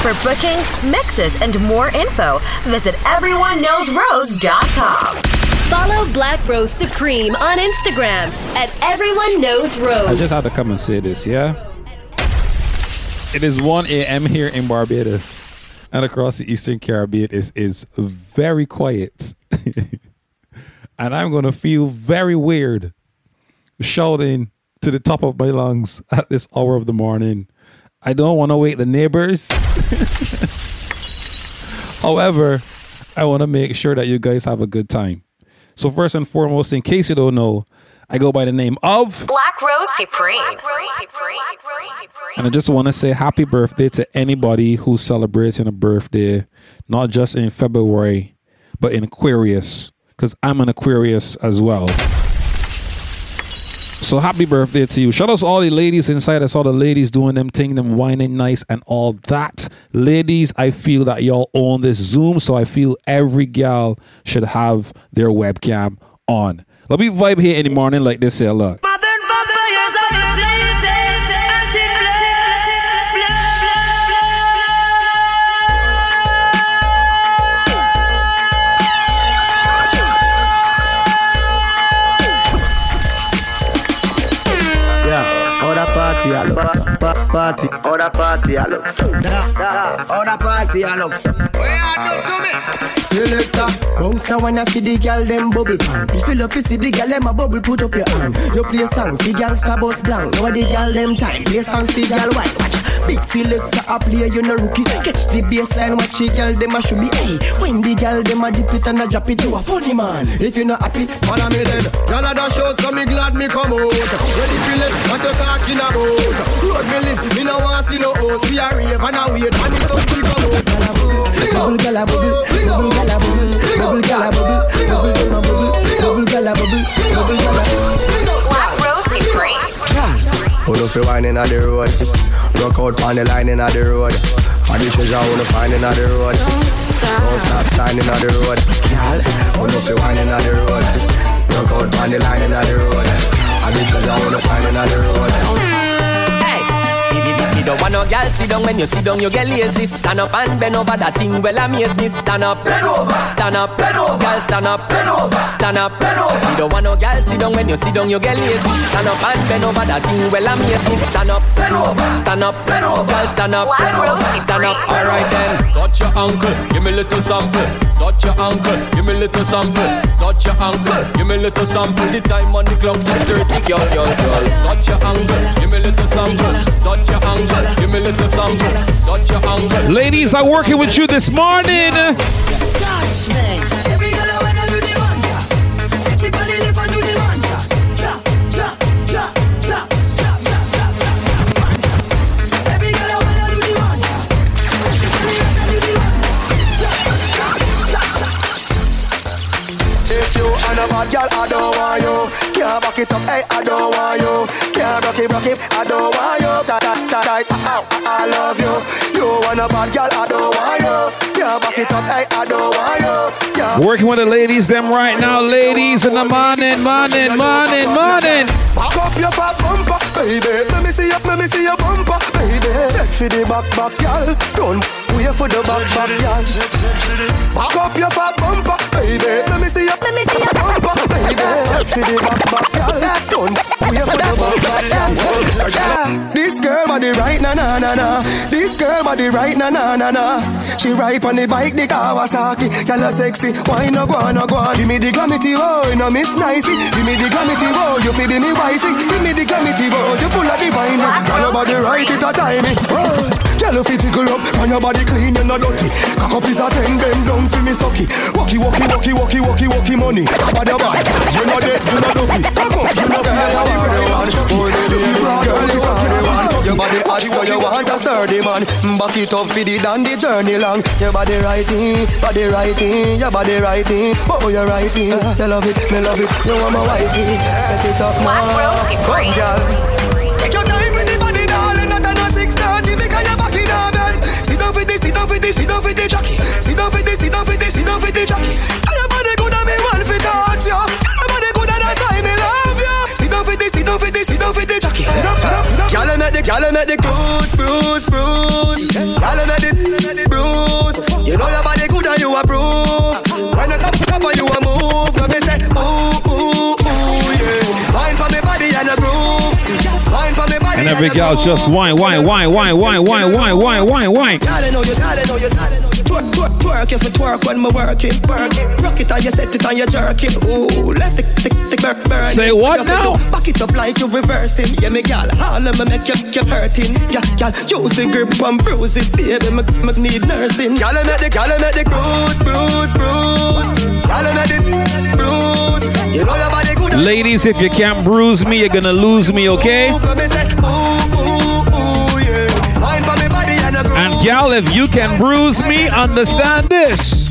For bookings, mixes, and more info, visit everyoneknowsrose.com. Follow Black Rose Supreme on Instagram at Everyone Knows Rose. I just had to come and say this, yeah? It is 1 a.m. here in Barbados, and across the Eastern Caribbean is very quiet. And I'm going to feel very weird shouting to the top of my lungs at this hour of the morning. I don't want to wake the neighbors. However, I want to make sure that you guys have a good time. So first and foremost, in case you don't know, I go by the name of Black Rose Supreme. And I just want to say happy birthday to anybody who's celebrating a birthday, not just in February, but in Aquarius, because I'm an Aquarius as well. So happy birthday to you. Shout out to all the ladies inside. I saw the ladies doing them thing, them whining nice and all that. Ladies, I feel that y'all own this Zoom, so I feel every gal should have their webcam on. Let me vibe here in the morning like this here, look. Party, other party, I look. Other party, I look. Where are you to me? Selector, bounce a wanna feed the girl them bubble pan. If you love to see the girl them a bubble, put up your hand. You play song, the girl starburst blank. Now the girl them time, play song, the girl white. Watch, big selector a player, you no rookie. Catch the baseline, watch the girl them a should be. Hey, when the girl them a dip it and a drop it, you a funny man. If you not happy, follow me then. Y'all a dash out, so me glad me come out. Ready for it, what you talking about? Road me live, me no want see no hoes. We a rave and a wait, and it's up to come out. Bubble, Black Rose Supreme. Pull up your wine inna the road. Rock out on the line inna the road. And the treasure wanna find inna the road. Don't stop signing inna the road. Pull up your wine inna the road. Rock out on the line inna the road. And the treasure wanna find inna the road. You don't want no girl sit down. When you sit down, you get lazy. Stand up and bend over. That thing well amaze me. Stand up, bend over. Stand up, bend over. Girl, stand up, bend over. Stand up, bend over. You don't want no girl sit down. When you sit down, you get lazy. Stand up and bend over. That thing well amaze me. Stand up, bend over. Stand up, bend over. Girl, stand up, bend over. Stand up. All right then. Touch your ankle, give me a little sample. Touch your ankle, give me a little sample. Touch your ankle, give me a little sample. The time on the clock says 30. Yo, yo, yo. Touch your ankle, give me a little sample. Touch your ankle. Ladies, I'm working with you this morning. Y'all, I don't want you. Can't back it up, hey, I don't want you. Can't rock it, I don't want you. I love you. You want a bad girl, I don't want you. Can't back it up, hey, I don't want you. Can't working with the ladies, them right now, ladies in the morning. Back up your back bumper, baby. Let me see your bumper, baby. Set for the back, y'all. Don't wait for the back, y'all. Back up your back bumper, baby. Let me see your bumper. This girl body right na na na na. This girl body right na na na na. She ride on the bike the Kawasaki. Yalla sexy, why no go no go? Give me the glamity, oh, no miss nicey. Give me the glamity, oh, you feel me wifey. Give me the glamity, oh, you full of divine. Yalla body right it a timey. Yalla fi jiggle up, and your body clean and not dirty. Cock up is a ten, bend down fi me stocky. Walkie money. You know that, you know dopey. Your body hot, so you want a sturdy man. Back it up for the dandy journey long. Your body writing, your body writing. Oh, you're writing, you love it, me love it. You want my wifey, set it up, man. Come, girl. Take your time with the body, darling. Not another 6:30 because you're back in our bed. Sit down for the jockey. Sit down for the jockey. Y'all make the cruise. Y'all make the every girl just whine. You gotta know. Twerk if you twerk when me working. Rock it and you set it and you jerk it. Ooh, let the clerk burn. Say what now? Back it up like you reversing. Yeah, me gal, all of me make you hurting. Gal, use the grip and bruise it, baby. Me need nursing. Gal, make the bruise. Gal, make the bruise. You know your body good. Ladies, if you can't bruise me, you're gonna lose me, okay? And y'all, if you can bruise me, understand this.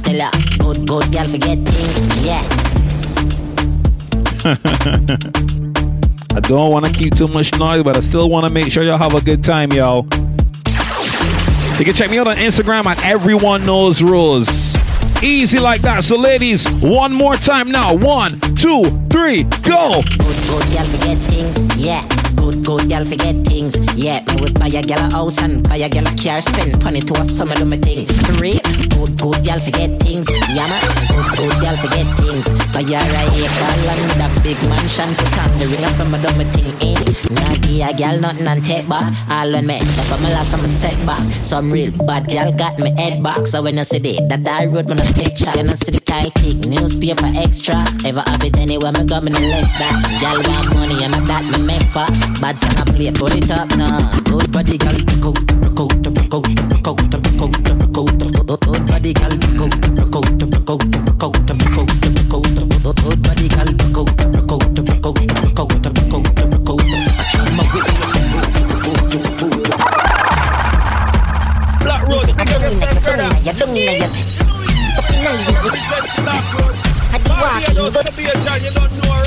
Good girl, forget things, yeah. I don't want to keep too much noise, but I still want to make sure y'all have a good time, y'all. You can check me out on Instagram at everyoneknowsrose. Easy like that. So, ladies, one more time now. 1, 2, 3, go. Good girl, forget things, yeah. Good girl forget things. Yeah, I would buy a girl a house and buy a girl a car. Spend money to a summer do my thing. For real, good girl forget things. Yeah, man, good girl forget things. Buy a acre land with a big mansion. Come the real summer do my thing. Nah, give a girl nothing and take back. All when me end up on my last, I'm a setback. Some real bad girl got me head back. So when I see that road when I picture. When I see the Kyle take newspaper extra. Ever have it anywhere, me go, me no left that. Girl want money and that me make for. Bad son, I play for the top now. Good body, girl,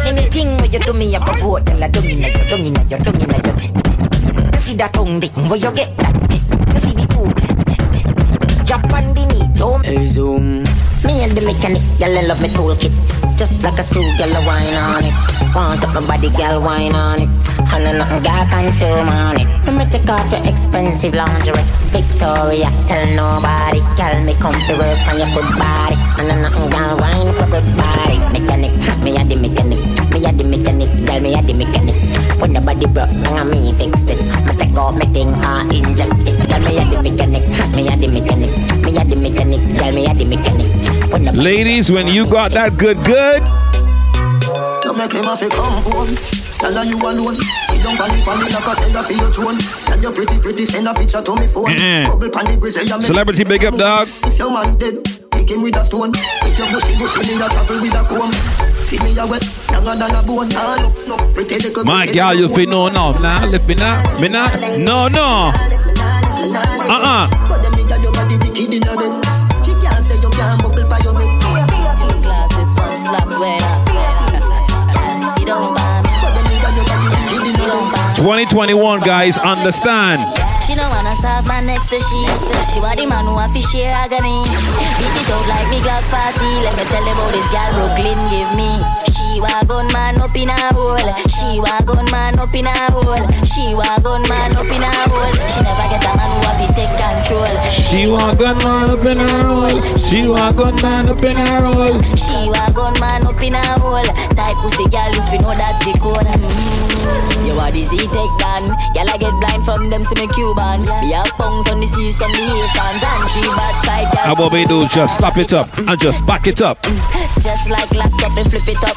anything when you do me up a vote, I don't you know. You see that tongue dick, where you get that dick? You see the two Japan dini, don't hey, Zoom. Me and the mechanic, y'all love me toolkit. Just like a screw, y'all wine on it. Want up my body, girl, wine on it. And I nothing girl consume on it. Let me take off your expensive lingerie. Victoria, tell nobody. Tell me come to work on your good body. And I nothing girl wine up a good body. Mechanic, me a the mechanic. Tell me a the mechanic. When the body broke, I me fix it. I take off my thing, I inject it. Tell me a the mechanic, me a the mechanic. Tell me a the mechanic. When the ladies, when you got that good. Don't make him have a come home. Tell her you alone. Sit down on the panel like I said I see your drone. Tell your pretty send a picture to me phone. Bubble panel grizzly. Celebrity big up dog. If your man dead, pick him with a stone. If your bushy, me a travel with a comb. See me a wet, younger than a bone. No, pretty little. My girl, you feel no, no, nah, lift me now, me now, no. But them nigga your body wicked in a bed. She can't say you can't bubble by your head. Glasses one slap where. See don't. 2021, guys, understand. She don't wanna serve my next to she. She want the man who a fish here agony. If you don't like me, Glock 40. Let me tell you about this girl Brooklyn give me. She was gun man up in a hole. She never get a man who a fit take control. She was gun man up in a hole. Type pussy girl if you know that's the code. You are dizzy, take down. Girl, I get blind from them, see me Cuban. Be a pungs on the seas, on the Haitians. And three bad side girls. How about we do just slap it up and just back it up? Just like laptop, they flip it up,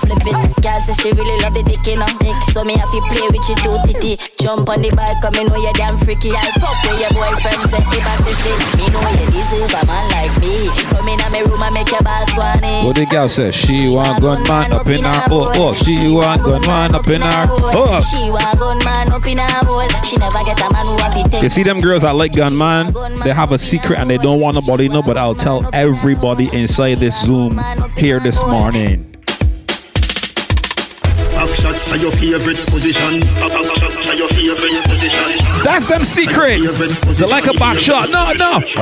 Girl says she really love the dick, you know. So me have to play with you two titty. Jump on the bike, come me know you're damn freaky. I fuck with your boyfriend, say he back to sleep. Me know you're dizzy, but man like me. Come in my room and make your boss want it. What the girl says, she want gun man up in her. Oh, she want gun man up in her. Oh. She want gun man up in her hole. She never get a man who have to. You see them girls that like gun man, they have a secret and they don't want nobody know, but I'll tell everybody inside this Zoom here this morning. Your favorite position. That's them secret. They like a back shot. No.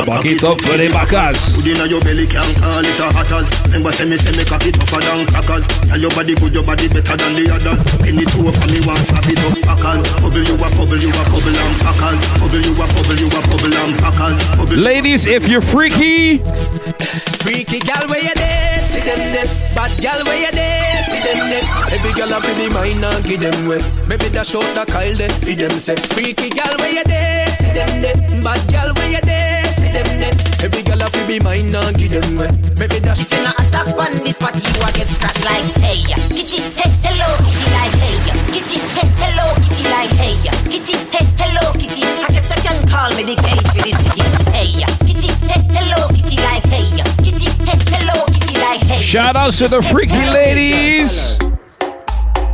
Back it up for the backers. Put in your belly can call it a hatters. Remember say me cock it tougher than crackers. Tell your body good, your body better than the others. Any two of me want slap it up packers. Bubble you a and packers. Bubble you a and packers. Ladies, if you're freaky, gal where you there. see them there. Bad girl where you there, see them there. Every girl off in the mind and give them way. Maybe that short that call them, feed them say. Freaky girl where you there, see them there. Bad girl where you there, see them there. Every girl off in the mind and give them way. Maybe that short. If you not attack on this party, you will get scratched like hey, kitty, hey, hello, kitty, like hey, kitty, hey, hello, kitty, like hey, kitty, hey, hello, kitty. I guess I can call me the cage for the city. Hey, kitty, hey, hello, kitty, like hey, kitty, hey, hello, kitty, like hey. Shout out to the freaky ladies.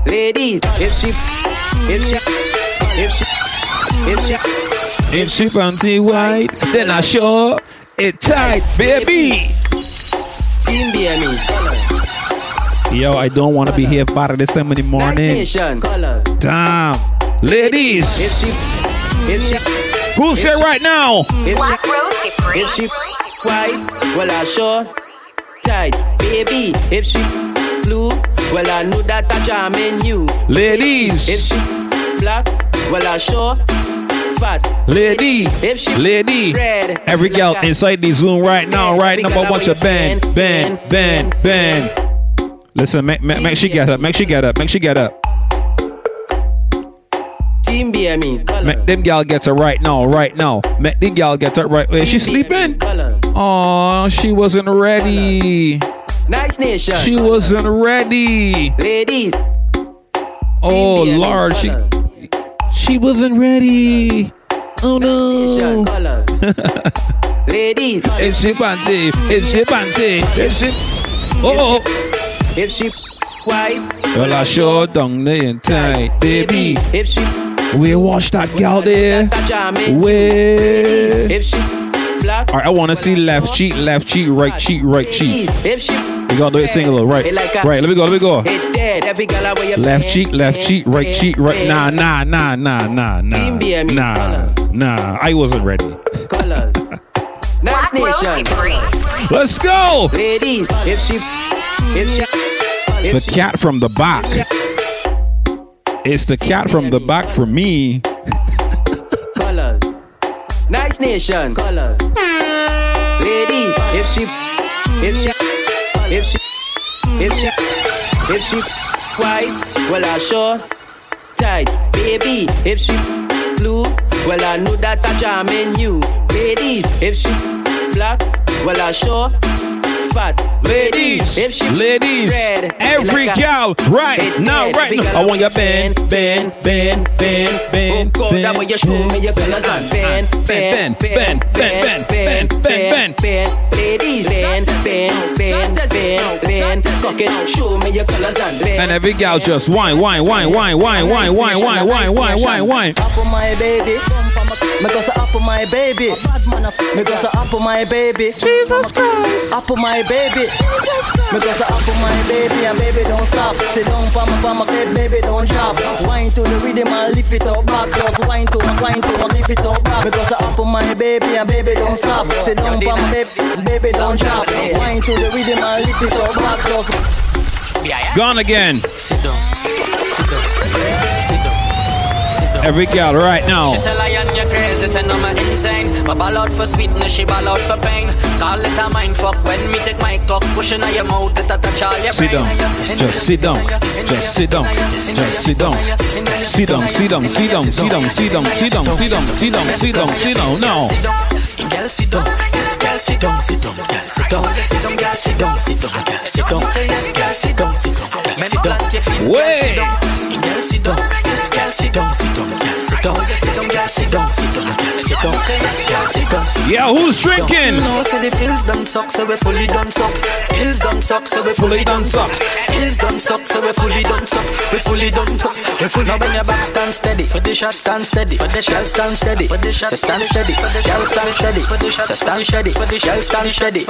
Ladies, if she fancy white, then I sure it tight, baby. Yo, I don't want to be here part of this time in the morning. Damn. Ladies. Who say right now? Black Rose Supreme. If she white, well, I sure tight, baby. If she blue, well, I know that I jam in you. Ladies. If she black, well, I sure fat. Lady. If she lady. Red, every girl inside the Zoom right now, right now, but watch a band, band, band, band. Listen, make she get up, make she get up. Team BME, color. Make them gal get her right now. Make the gal get her right where she's sleeping. Oh, she wasn't ready. Nice nation. She wasn't ready. Ladies. Oh Lord, she wasn't ready. Oh no. Ladies. If she fancy. Oh. If she white, well I sure don't lay in tight, baby. If she, we watch that girl there. Where? If she black, alright, I wanna see left cheek, right cheek. If she, we gonna do it single, right. Let me go. Left cheek, right cheek. Nah. I wasn't ready. Nice nation. Let's go. Ladies, if the cat from the back. It's the cat from the back for me. Colors. Nice nation. Colors. Ladies, if she white, well I sure tight, baby. If she blue, well I know that I jam in you. Ladies, if she black, well I sure fat. Ladies, red, every like gal right now. I want your bend. Oh, that way you show me your colors and bend. Ladies, bend. Cock it, show me your colors and bend. And every gal just wine. Up on my baby. Because I up on my baby. Because I up on my baby. Jesus Christ. Up on my baby. Because I up on my baby and baby don't stop. Sit down pama clip, baby don't drop. Wine to the rhythm and lift it up back. Just wine to lift it up back. Because I up on my baby and baby don't stop. Sit down pama baby, baby don't drop. Wine to the rhythm and lift it up back. Just gone again. Sit down. Every girl right now. She's a lion, you're crazy, say no my insane. But ball out for sweetness, she ball out for pain. Call it a mind fuck when me take my cock. Pushing on your mouth, that I touch all your brain. Sit down. No. Girl, sit down. Yes, girl, sit down. Yes, girl, sit down. Girl, sit down. Yes, girl, sit down. Girl, sit down. Yes, girl, sit down. Girl, sit down. Yes, girl, sit down. Girl, sit down. Yeah, who's drinking? No, so the pills done suck, so we fully done suck. We fully done suck. We fully bend your back, stand steady. For the shot, stand steady. For the shell, stand steady. For the shot, stand steady. Girl, stand steady. Stand steady.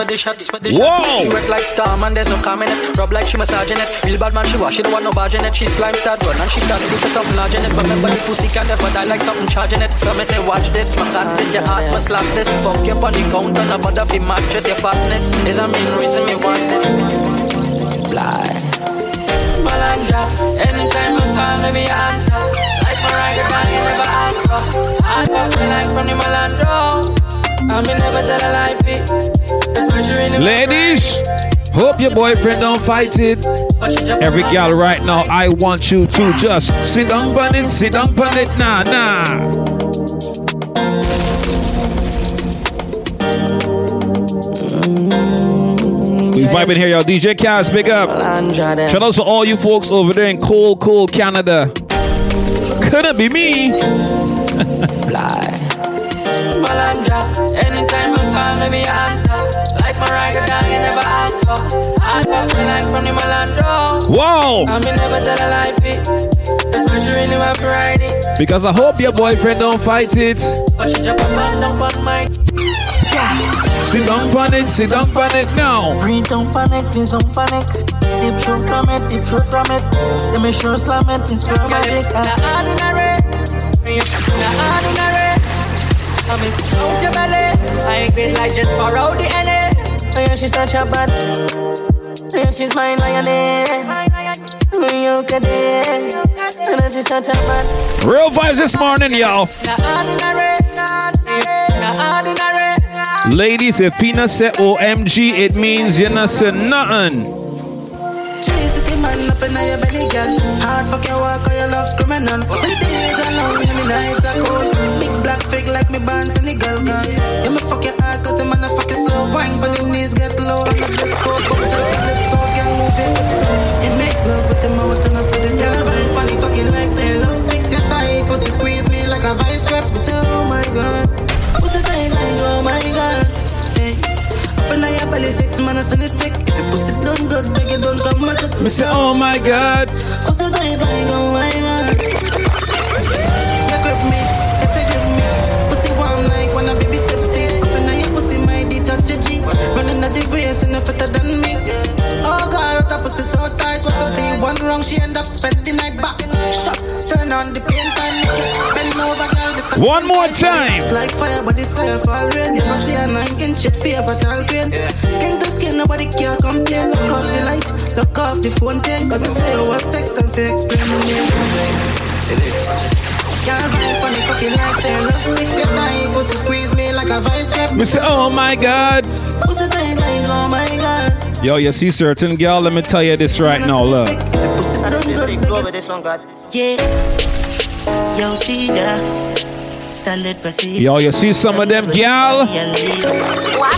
Whoa! She work like storm and there's no coming it. Rub like she massaging it. Real bad man she wash, she don't want no barging it. She's climb, start run and she start to do for something large in it. But remember the pussy can never die like something charging it. Some may say watch this, fuck that this, your ass must slap this. Fuck you up on the counter, no bother for mattress. Your fatness is a main reason me want this. Fly Malanja, anytime I call me answer. Life for right, if I never answer. I fuck my life from the Malandro. I mean, never tell a lie. Ladies, Hope your boyfriend don't fight it. Every gal right now, I want you to just sit down on it, nah, nah. We vibing here, y'all. DJ Cass, big up. Shout out to all you folks over there in cold, cold Canada. Couldn't be me. Anytime I call, let me answer. Like my rag, I never ask for. I got my life from the Malandro. Wow! I mean, never tell a lie, it. Because I hope your boyfriend don't fight it. Sit down on it now. Green don't panic, please don't panic. Deep truth from it, let me show slam it, it's dramatic. The ordinary. I'm in your belly. I ain't been like just borrow the energy. Oh yeah, she's such a bad. Yeah, she's my lioness. You can dance. And she's such a bad. Real vibes this morning, y'all. The ordinary. Ladies, if Pina say OMG, it means you're not saying nothing. Man up in your belly, girl. Hard fuck your walk or your love's criminal. My days are long and the nights are cold. Big black fake like me bands and the girl guns. You me fuck your heart cause the man a fuck your slow. Wine on your knees get low. And I just go up to the lips so girl move it up so. You make love with the mouth and I saw this yellow vibe. Funny cooking like say love six. Your tight pussy squeeze me like a vice grip. Say oh my god. Pussy tight like oh my god. Hey. Up in your belly 6 months and it's sick. Pussy don't go back, you don't come back. Me say, oh my god. Pussy tight like, oh my god. You grip me, it's a grip me. Pussy warm like when a baby septic. When I hear pussy, my D touch your G. Running at the race and fitter than me. Oh god, that pussy so tight. So the one wrong, she end up spending night back. Shut, turn on the paint and make it. Bend over, girl. One more time. Like fire, but it's fire for rain. You must see a 9-inch shit fear for tall grain. Skin to skin, nobody care, complain. Look off the light, look off the phone thing. Cause you say you want sex, don't be explaining. Can't buy funny fucking life, say love 6 years time. Pussy squeeze me like a vice grip. Me say, oh my god. Pussy tight like, oh my god. Yo, you see certain girl, let me tell you this right now, look. Yeah, yo, see ya. Yo, you see some of them, gal? Black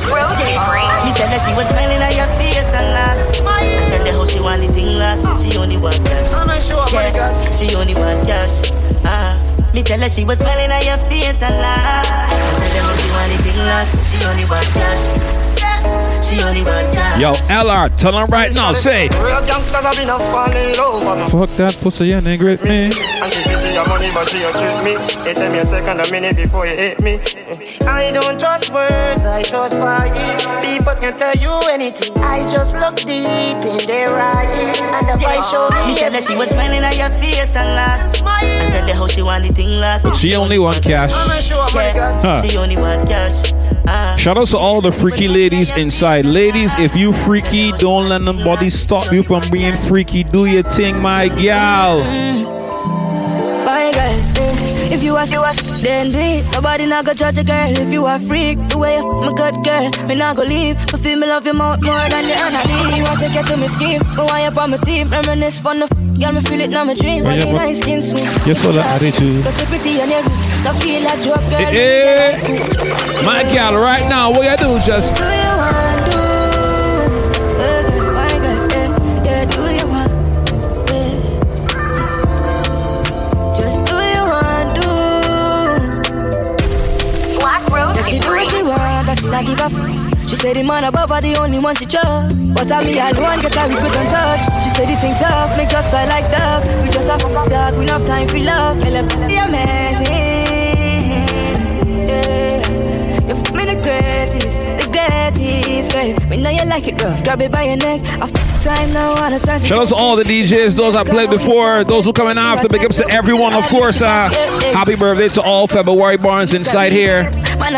Rose Supreme. Me tell her she was smiling at your face and laugh. I tell her how she want the thing last, but she only want cash. I'm not sure, my God. She only want cash. Me tell her she was smiling at your face and laugh. I tell her how she want the thing last, but she only want cash. Yo, LR, tell him right now, say. Fuck that pussy and they grip me. And she give me your money but she a treat me. It take me a second, a minute before you hit me. I don't trust words, I trust vibes. People can tell you anything. I just look deep in their eyes. And the vibe show me. Me tell her she was smiling at your face and laugh. And tell her how she want the thing last. She only want cash. She only want cash. Shout out to all the freaky ladies inside. Ladies, if you freaky, don't let nobody stop you from being freaky. Do your thing, my gal. My girl, if you are, then do it. Nobody not gonna judge a girl. If you are freak, the way I'm a good girl, me not gonna leave. I feel me love you more than the anarchy. You want to get to me scheme, but why up on my team? Reminisce fun of girl, me feel it now my dream. But the nice skin smooth. Just for the attitude. But you pretty and everything. Hey, my gal, right now, what you do? Just do you want to do? My God, yeah, do you want to? Just do you want to? Black Rose, she do what she want, that she not give up. She said the man above her the only one she trusts. But I mean, I don't get her, we couldn't touch. She said it ain't tough, make just fight like that. We just have a dog, we don't have time for love. Be amazing. Shout out to all the DJs, those I played before, those who coming after. Big ups to everyone, of course. Happy birthday to all February Barnes inside here. One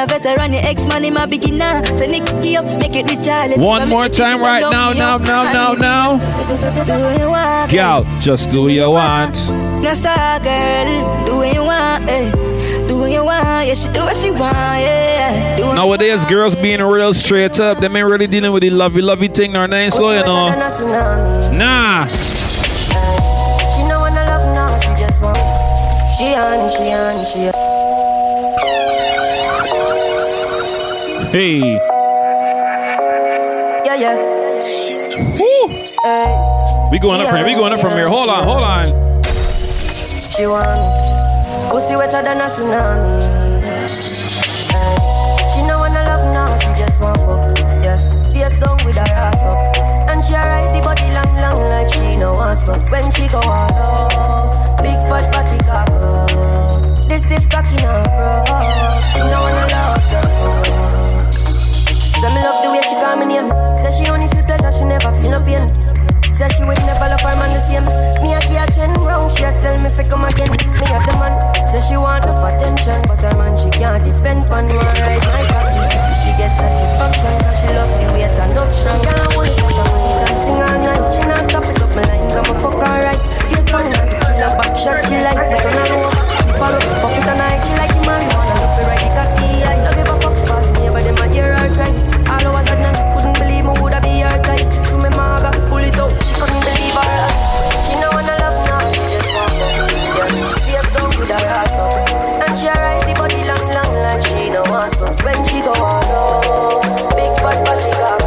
more time right now, now. Y'all, just do what you want. Now start, girl, do what you want. Do what you want, yeah, she do what she want, yeah. Now with nowadays girls being real straight up. They ain't really dealing with the lovey-lovey thing or nothing, so you know. Nah. She know when I love now, she just want. She honey. Hey. Yeah, yeah. Woo! We going up from here. Hold on. She want pussy wetter than a tsunami. When she go on up, big fat body cock, this stiff cocky now bro. She know I love her. So me love the way she call me name. Says she only feel pleasure, she never feel no pain. Says she would never love her man the same. Me a give her 10 rounds, she a tell me fi come again. Me a the man. Says she want enough attention, but her man she can't depend on one ride my cocky. She get satisfaction 'cause she love the way turn up. She can't hold it down. Sing all night, she not stop it up, me like I'm a fuck alright. She's funny, I'm a back shot, she like me, turn her over. She follow, fuck it all night, she like him and me, wanna love me right, the cocky, I don't give a fuck about me, but them a hear her cry. All hours at night, couldn't believe me, woulda be her type. To me mama got pull it out, she couldn't believe her life. She know wanna love now, she just want to yeah. She has done with her ass up, and she a ride the body long like she no want to. When she go on, oh, big fat body cock.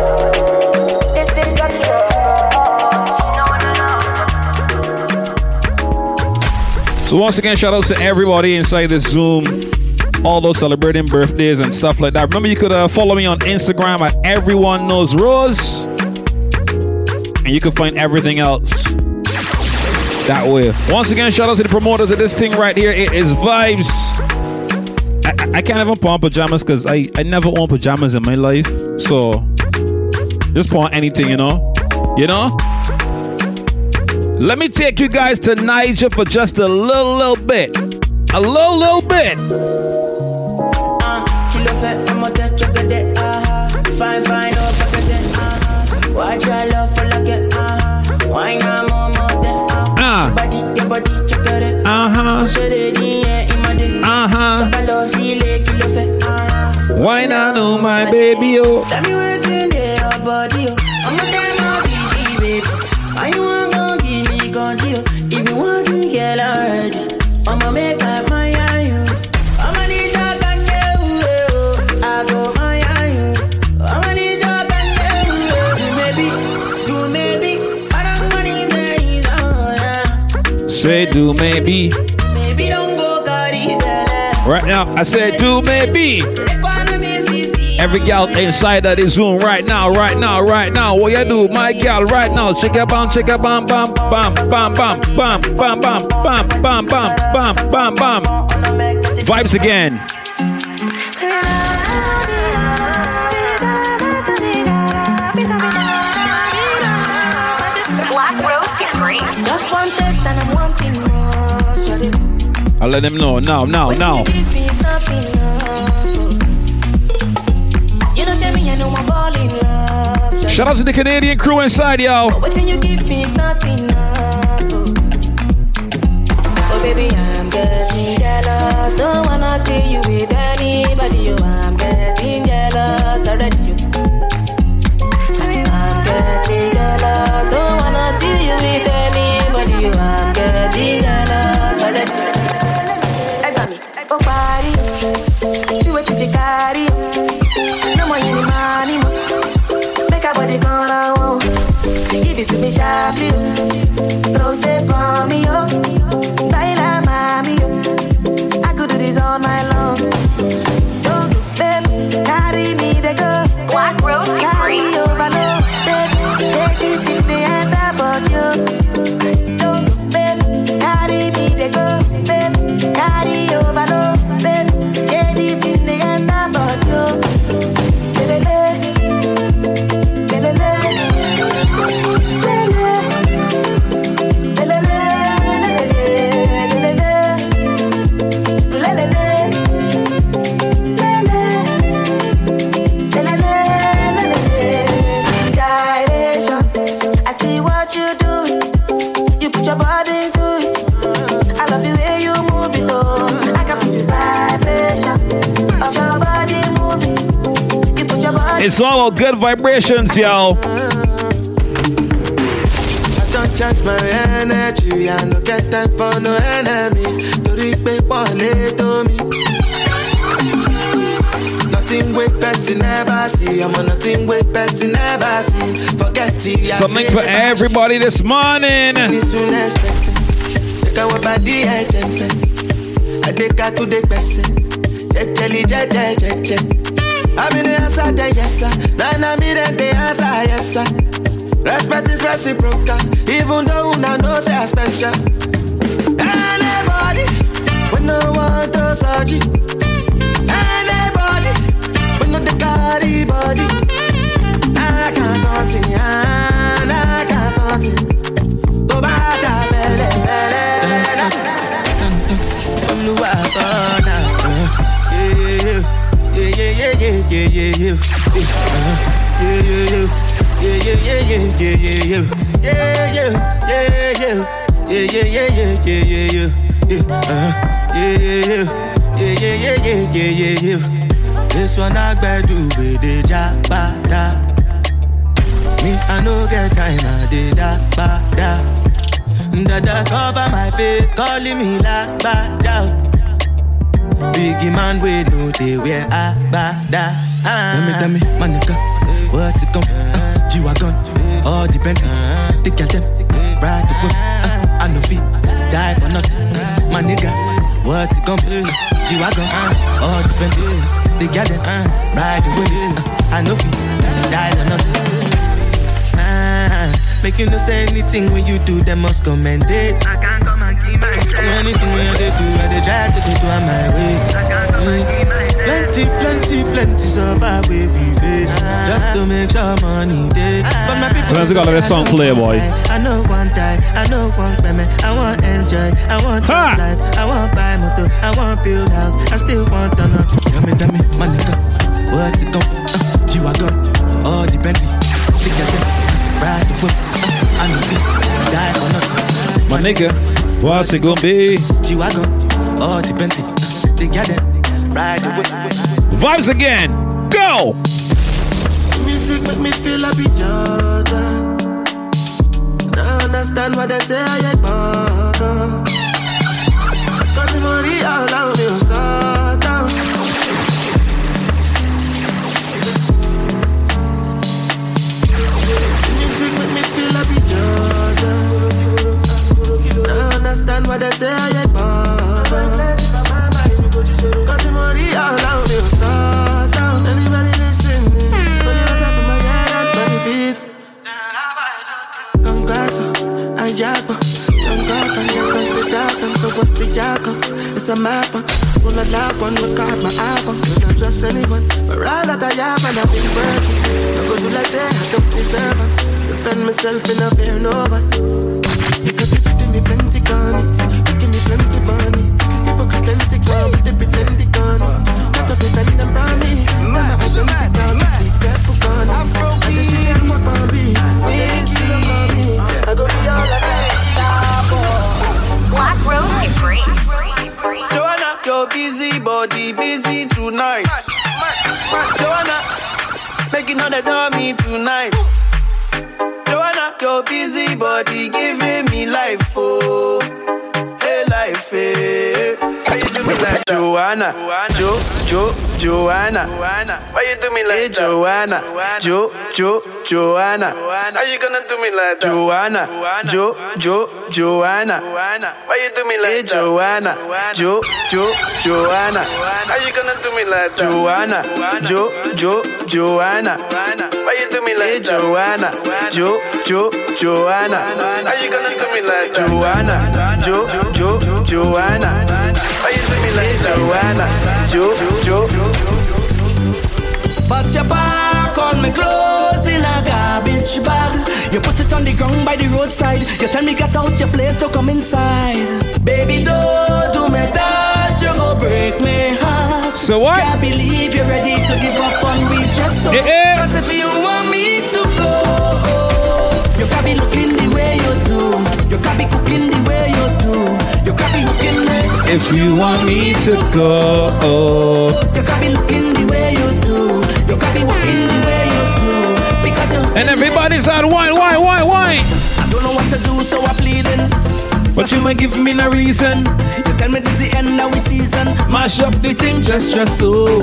So once again, shout out to everybody inside the Zoom, all those celebrating birthdays and stuff like that. Remember, you could follow me on Instagram at Everyone Knows Rose, and you can find everything else that way. Once again, shout out to the promoters of this thing right here. It is Vibes. I can't even put on pajamas because I never own pajamas in my life, so just put on anything, you know? You know? Let me take you guys to Niger for just a little bit. A little bit. Why not know my baby, oh? Tell me what's in their body, oh. I'm a damn baby. I want if you want to get alright, I'ma make up my eye. I'ma need talk and do. I go my eye. I'ma need talk and do maybe. I don't money that is on. Say do maybe. Maybe don't go carry that. Right now I said do maybe. Every gal inside of the Zoom right now. What you do, my gal, right now? Check it, bam, bam, bam, bam, bam, bam, bam, bam, bam, bam, bam, bam, bam. Vibes again. Black Rose Supreme. Just one test and I'm wanting more. I'll let them know now. Shout out to the Canadian crew inside, y'all. It's all good vibrations, y'all. Charge my energy, I no get time for no enemy. To repay for late to me. Nothing with person never see. I'm on nothing with person never see. Forget it. Something for everybody this morning. I take out to the person. Check. I'm in the answer, yes, sir. Then I'm in the answer, yes, sir. Respect is reciprocal, even though una know say I special. Anybody, we no want to search it. Anybody, we no dey carry body. I can't something. Go back to bed. I'm new now. Yeah. This one I gotta do with the jabata. Me I no get time I did da. Dada cover my face, calling me la bada. Biggie man we know they wear a bada. Tell me, my nigga, what's it come? You are gone, all depend. Take your time, ride the boat. I no fit, die for nothing. My nigga, what's it gon' be? You are gone, all depend. Take your time, ride the boat. I no fit, die for nothing. Make you no say anything when you do, they must commend it. I can't come and keep myself. Anything when they do, when they try to go to my way. I can't come and keep myself. Plenty of our way we face, just to make sure money day. But my people, let's go let this song play, boy. I know one die, I know one payment. I want enjoy, I want life, I want buy motor, I want build house, I still want to know. Tell me, my nigga, what's it come? You are gone, all depend. Take your time, ride the boat. I know it, die for nothing. My nigga, what's it gonna be? You are gone, all depend. Take your time. Vibes again, go! Music make me feel happy, Jordan. Now understand what they say, I ain't born. Got the money all out, you saw down. Music make me feel happy, Jordan. Now understand what they say, I ain't born. Got the money all out, they will start down. Anybody listening? Put your top of my head and my feet. Congrats, I jack up. I'm so what's the jack up? It's a map. Pull a lap on, look out my album. Don't trust anyone, but rather that I have and I've been working. I go to like say, I don't deserve it. Defend myself in a fear, no one. You could be putting me plenty guns, making me plenty money. Black Rose Supreme. Joanna, your busy body, busy tonight. Joanna, making all the dummy tonight. Joanna, your busy body, giving me life, oh. Life, eh? Why you do me like Joanna? Joanna. Why you do me like that? Joanna? Joanna. How you gonna do me like that? Joanna? Joanna. Why you do me like that? Joanna? Joanna. How you gonna do me like that? Joanna? Joanna. Why you do me like that? Joanna? Joanna. How you gonna do me like that? Joanna? Joanna. Why you do me like that? Joanna? But your back on me clothes in a garbage bag. You put it on the ground by the roadside. You tell me get out your place to come inside. Baby, don't do me that, you gon' break me heart. So what? Can't believe you're ready to give up on me just so. Cause if you want me to go, you can't be looking the way you do. You can't be cooking the way you do. If you want me to go, you can be looking the way you do. You can be walking the way. this out. Why? I don't know what to do, so I'm pleading. But you may give me no reason. You tell me this the end of the season. Mash up the thing just so.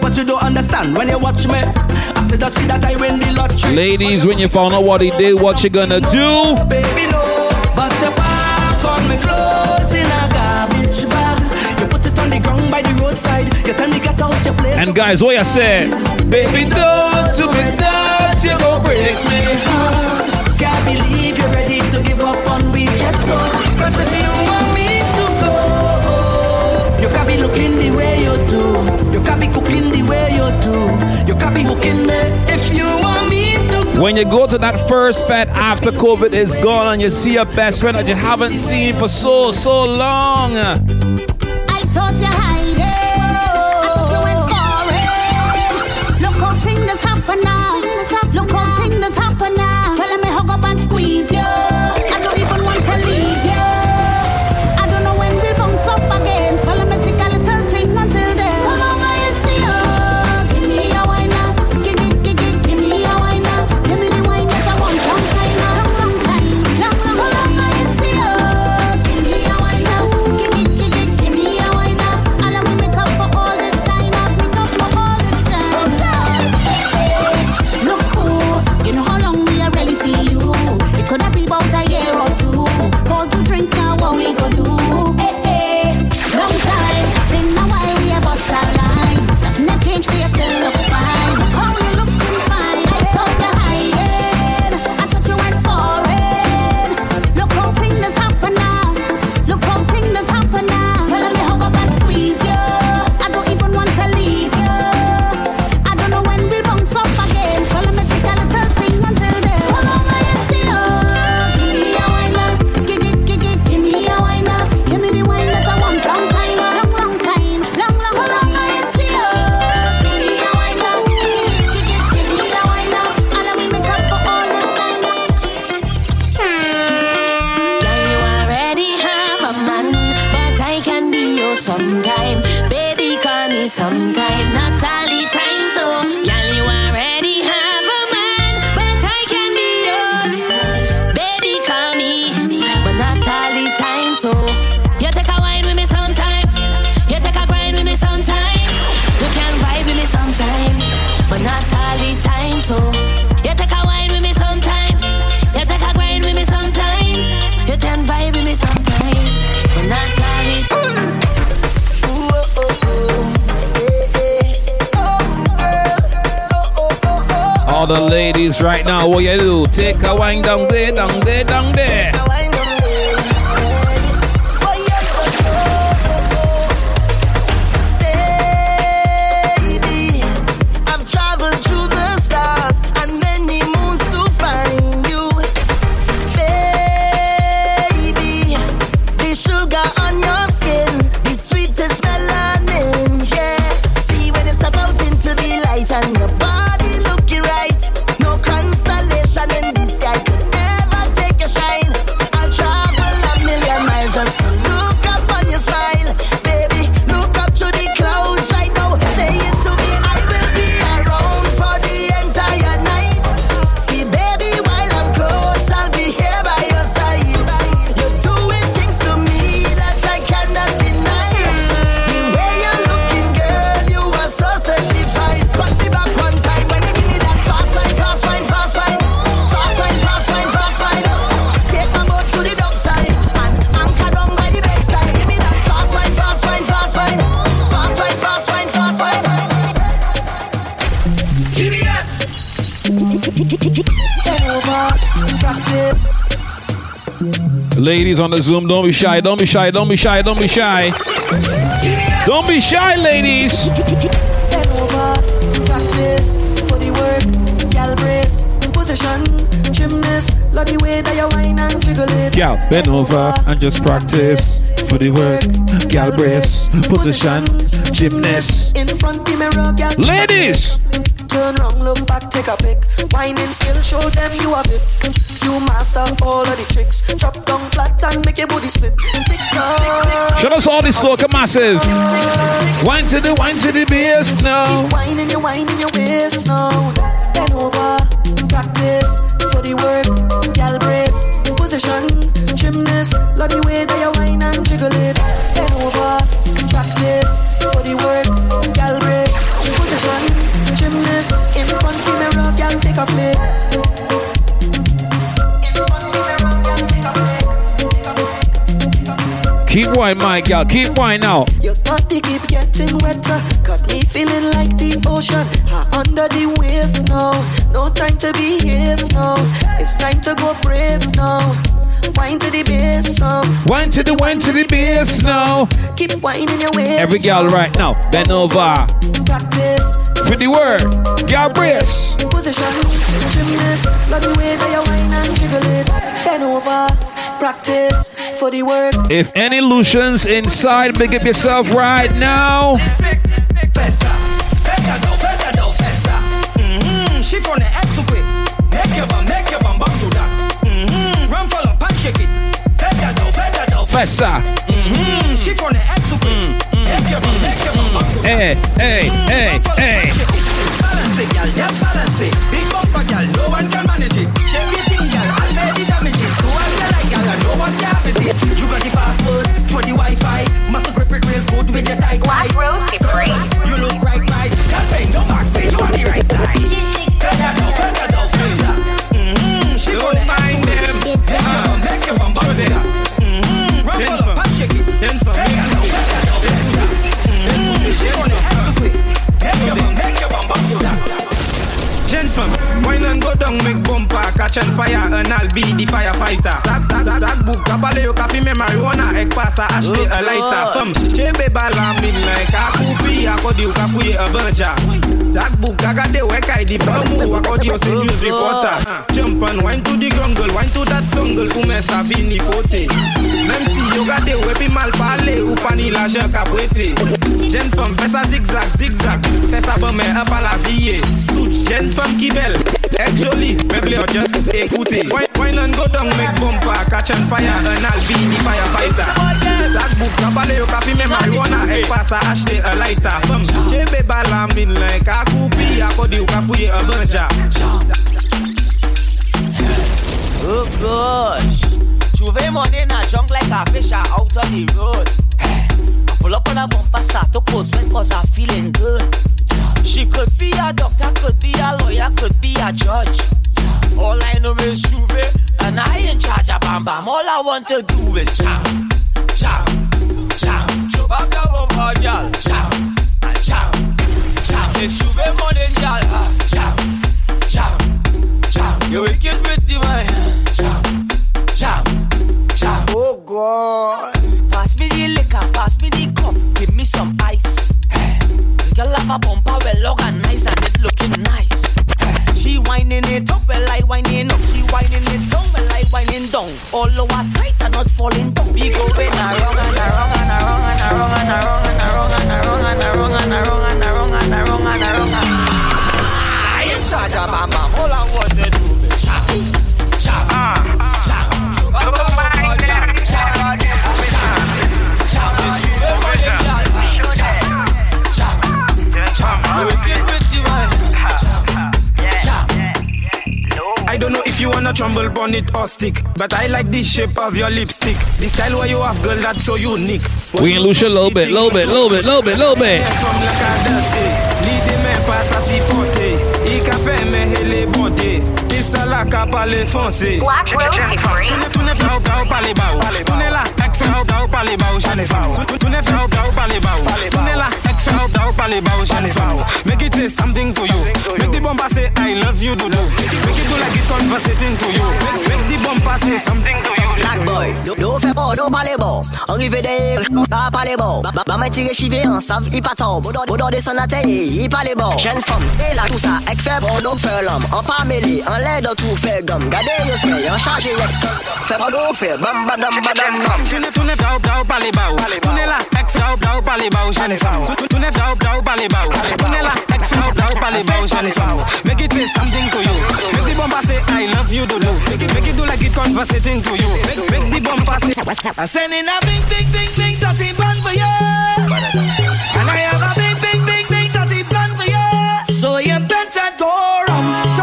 But you don't understand when you watch me. I said just see that I win the lottery. Ladies, when you found out what he did, what you gonna do? No, baby, no. But you back on me clothes in a garbage bag. You put it on the ground by the roadside. You tell me get out your place. And guys, what I said? Baby, don't do me that, you gon' break me heart. Can't believe you're ready to give up on me just so. Cause if you want me to go, you can be looking the way you do. You can be cooking the way you do. You can be hooking me if you want me to go. When you go to that first pet after COVID is gone and you see your best friend that you haven't seen for so long. I thought you hide it. The ladies right now, what you do? Take a wine down there, down there, down there. Baby, I've traveled through the stars and many moons to find you. Baby, the sugar on your skin, the sweetest melanin, yeah. See when you step out into the light and your body looking right. Ladies on the Zoom, don't be shy, don't be shy, don't be shy, don't be shy. Don't be shy, ladies. Gal, bend over and just practice for the work. Gal, brace, position, gymnast. In front the mirror, gal. Ladies! Turn round, look back, take a pic. Winding skill, show them you have it. You master all of the tricks. Chop down flat and make your booty split. Show us all this soca massive. Wine to the bass now. Wine in your waist now. Ten over, practice for the work, gal brace, position, gymnast, love the way that you whine and jiggle it. Ten over, practice for the work, gal brace, position, gymnast, in front of the mirror, gal take a flick. Keep wine, my girl, keep wine now. Your body keep getting wetter. Got me feeling like the ocean. Under the wave now. No time to behave now. It's time to go brave now. Wine to the bass now. Wine to the bass now. Keep whining your waves. Every girl right now, bend over. Practice. For the word, girl brace. Position, gymnast. Love the way that you wine and jiggle it. Bend over. Practice for the work. If any illusions inside, big up yourself right now. Hey, hey, hey, hey. Balance it, y'all, just balance it. Big bumper, y'all, no one can manage it. Shake it, y'all, already damage it. You got the password for the Wi-Fi. Must grip it real good with your tight. Black Rose Supreme. You look right. Can't pay no back pay. You on the right side. She don't mind them. Make your bump out there. Run for the punch, shake it. Then for me. She don't have to quit. Make your bump out there. Jenfam, wine and go down, make bumper, catch and fire, and I'll be the firefighter. That book, Kabale, coffee, marijuana, egg pasta, Ashley, a lighter. Fum, Chebe Bala, midnight, Kakufi, Akodi, Kafuye, a burger. That book, Agade, Wekai, the Bamu, Akodi, a news reporter. Jump and wine to the jungle, wine to that jungle, Umesa, Vini, Fote. Memsi, Yogade, Wepi, Malpale, Upani, Laja, Kabwete. Jenfam, Fessa, zigzag, Fessa, Bame, Apala, Vie, Touch, Femme qui belle, ex jolie, meublé, just écoutez. Wine and go down, make bumper, catch and fire, and I'll be the firefighter. That book, Kabale, you copy me marijuana, egg pasta, Ashley, a lighter. Femme, Chebe Bala, midnight, Kakupi, Akodi, Ukafuye, a burger. Oh gosh, Juve money in a junk like a fish out on the road. Pull up on a bumper, start to post when cause I'm feeling good. She could be a doctor, could be a lawyer, could be a judge. All I know is Juve, and I in charge of Bam Bam. All I want to do is jam, jam, jam. Chop up the bumper, y'all. Jam, jam, jam. It's Juve morning, y'all. Jam, jam, jam. You're wicked with the man. Jam, jam, jam. Oh, God. Pass me the liquor, pass me the cup. Give me some ice. Girl have a bumper well organized and it looking nice. She winding it up well I winding up. She winding it down well I winding down. All over tight and not falling down. We going around and around and around and around and around and around and around and around and around and around and around and around and around. I in charge of Bam Bam. All I want to do is chop, chop, chop. I don't know if you wanna tremble, bun it or stick, but I like the shape of your lipstick. The style where you have, girl, that's so unique. What we lose a little bit. Black Rose Supreme. Make it say something to you. Make the bumper say I love you, do. Make it do like it conversating to you. Make the bumper say something to you. Black boy, do fais pas, do parlez pas. On y veut des, pas parlez pas. Maman tire chivé, on savent, il pas tombe. Boudon de son atelier, il parlez pas. Jeune femme, et là tout ça, avec faible, on doit faire l'homme. On pas mêlé, on l'aide, on tout fait gomme. Gardez le soleil, on charge les coques. Fais pas d'eau, fais bam, bam, bam, bam. Tournez, fais au parlez pas. Tournez là, avec fais au parlez pas. Jeune femme. Make it say something to you. Make the bumper say I love you, do. Make it do like it conversating to you. Make the bumper say I'm sending a big dirty plan for you. And I have a big dirty plan for you. So you better go.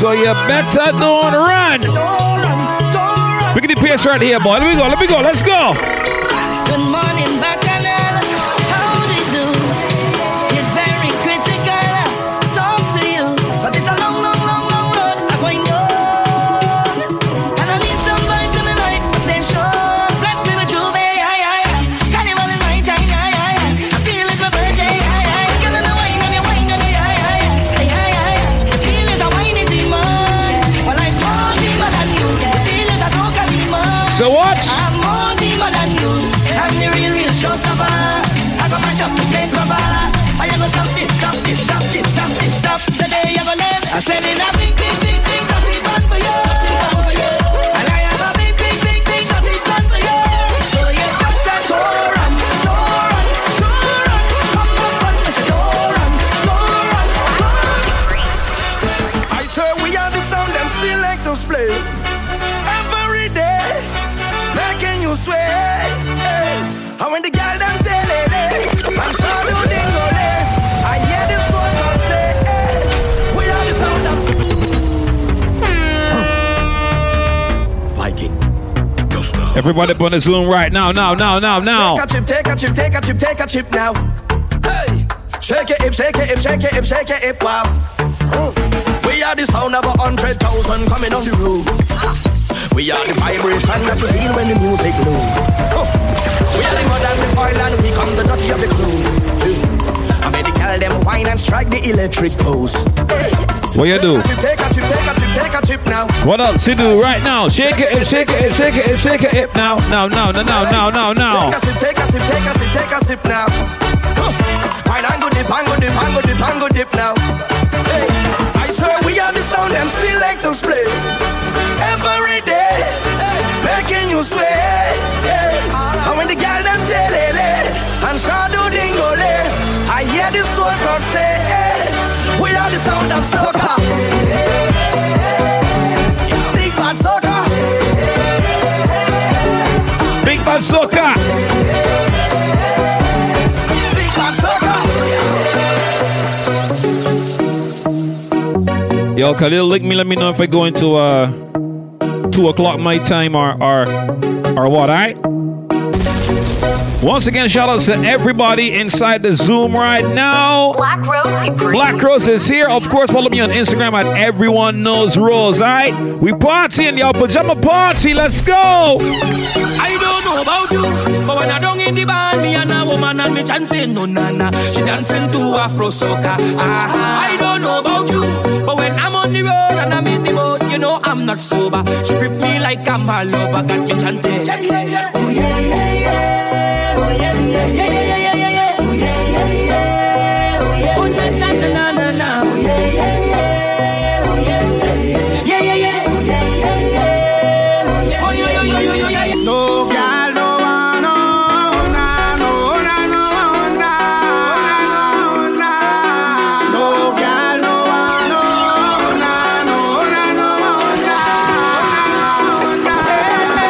So you better don't run. Look at the pace right here, boy. Let me go. Let's go. Good morning, Bacchanal. How do you do? It's very critical. Talk to you. But it's a long, long, long, long road. I'm going on. And I need some light in the night. Essential. Bless me with Juve. Carnival in my time. I feel it's my birthday. Give me the wine on your wine on the I feel it's a whiny demon. Well, I'm more demon than you. The feel is a smoke and demon. So what? I'm more demon than you. I'm the real showstopper. I got my shop to place my bar. I am gonna stop this. Today I'm gonna live. I said in a big, big, big, big dirty bun for you. And I have a big, big, big, big dirty bun for you. So you got to go run. Come on, I said go run. I say we are the sound them selectors play. Every day, making you sway. When the girl them tell it, I'm sure do they go there. I hear the phone call say, hey, we are the sound of Viking. Everybody on the Zoom right now. Take a chip now. Hey, shake it, wow. We are the sound of 100,000 coming on the room. We are the vibration that we feel when the music moves. We are the mud and the oil and we come the nutty of the cruise. I made the girl them wine and strike the electric pose. What you do? Take a chip now. What else you do right now? Shake it now. Take a sip now. Wine and go dip now. Hey, I swear we are the sound them selectors play. Every day, making you sway. And when the girl them tell it, and Shadow Dingo, I hear the soul crowd say, we are the sound of soca. Big bad soca. Big bad soca. Big bad soca. Yo, Khalil, lick me. Let me know if I go into 2:00 my time or what, all right? Once again, shout outs to everybody inside the Zoom right now. Black Rose Supreme. Black Rose is here. Of course, follow me on Instagram at Everyone Knows Rose, all right? We partying, y'all. Pajama party. Let's go. I don't know about you, but when I don't in the band, me and a woman and me chanting, no, nana. She dancing to Afro soca. I don't know about you, but when I'm on the road and I'm in the mode, you know I'm not sober. She grip me like I'm her lover. Got me chanting. Yeah. Oh, yeah. Yeah. Oh yeah yeah yeah. Oh yeah. Oh na na na na na. Oh yeah yeah yeah. Oh yeah yeah yeah. Oh yeah yeah yeah. Oh yeah yeah yeah. No girl no one no. No girl no one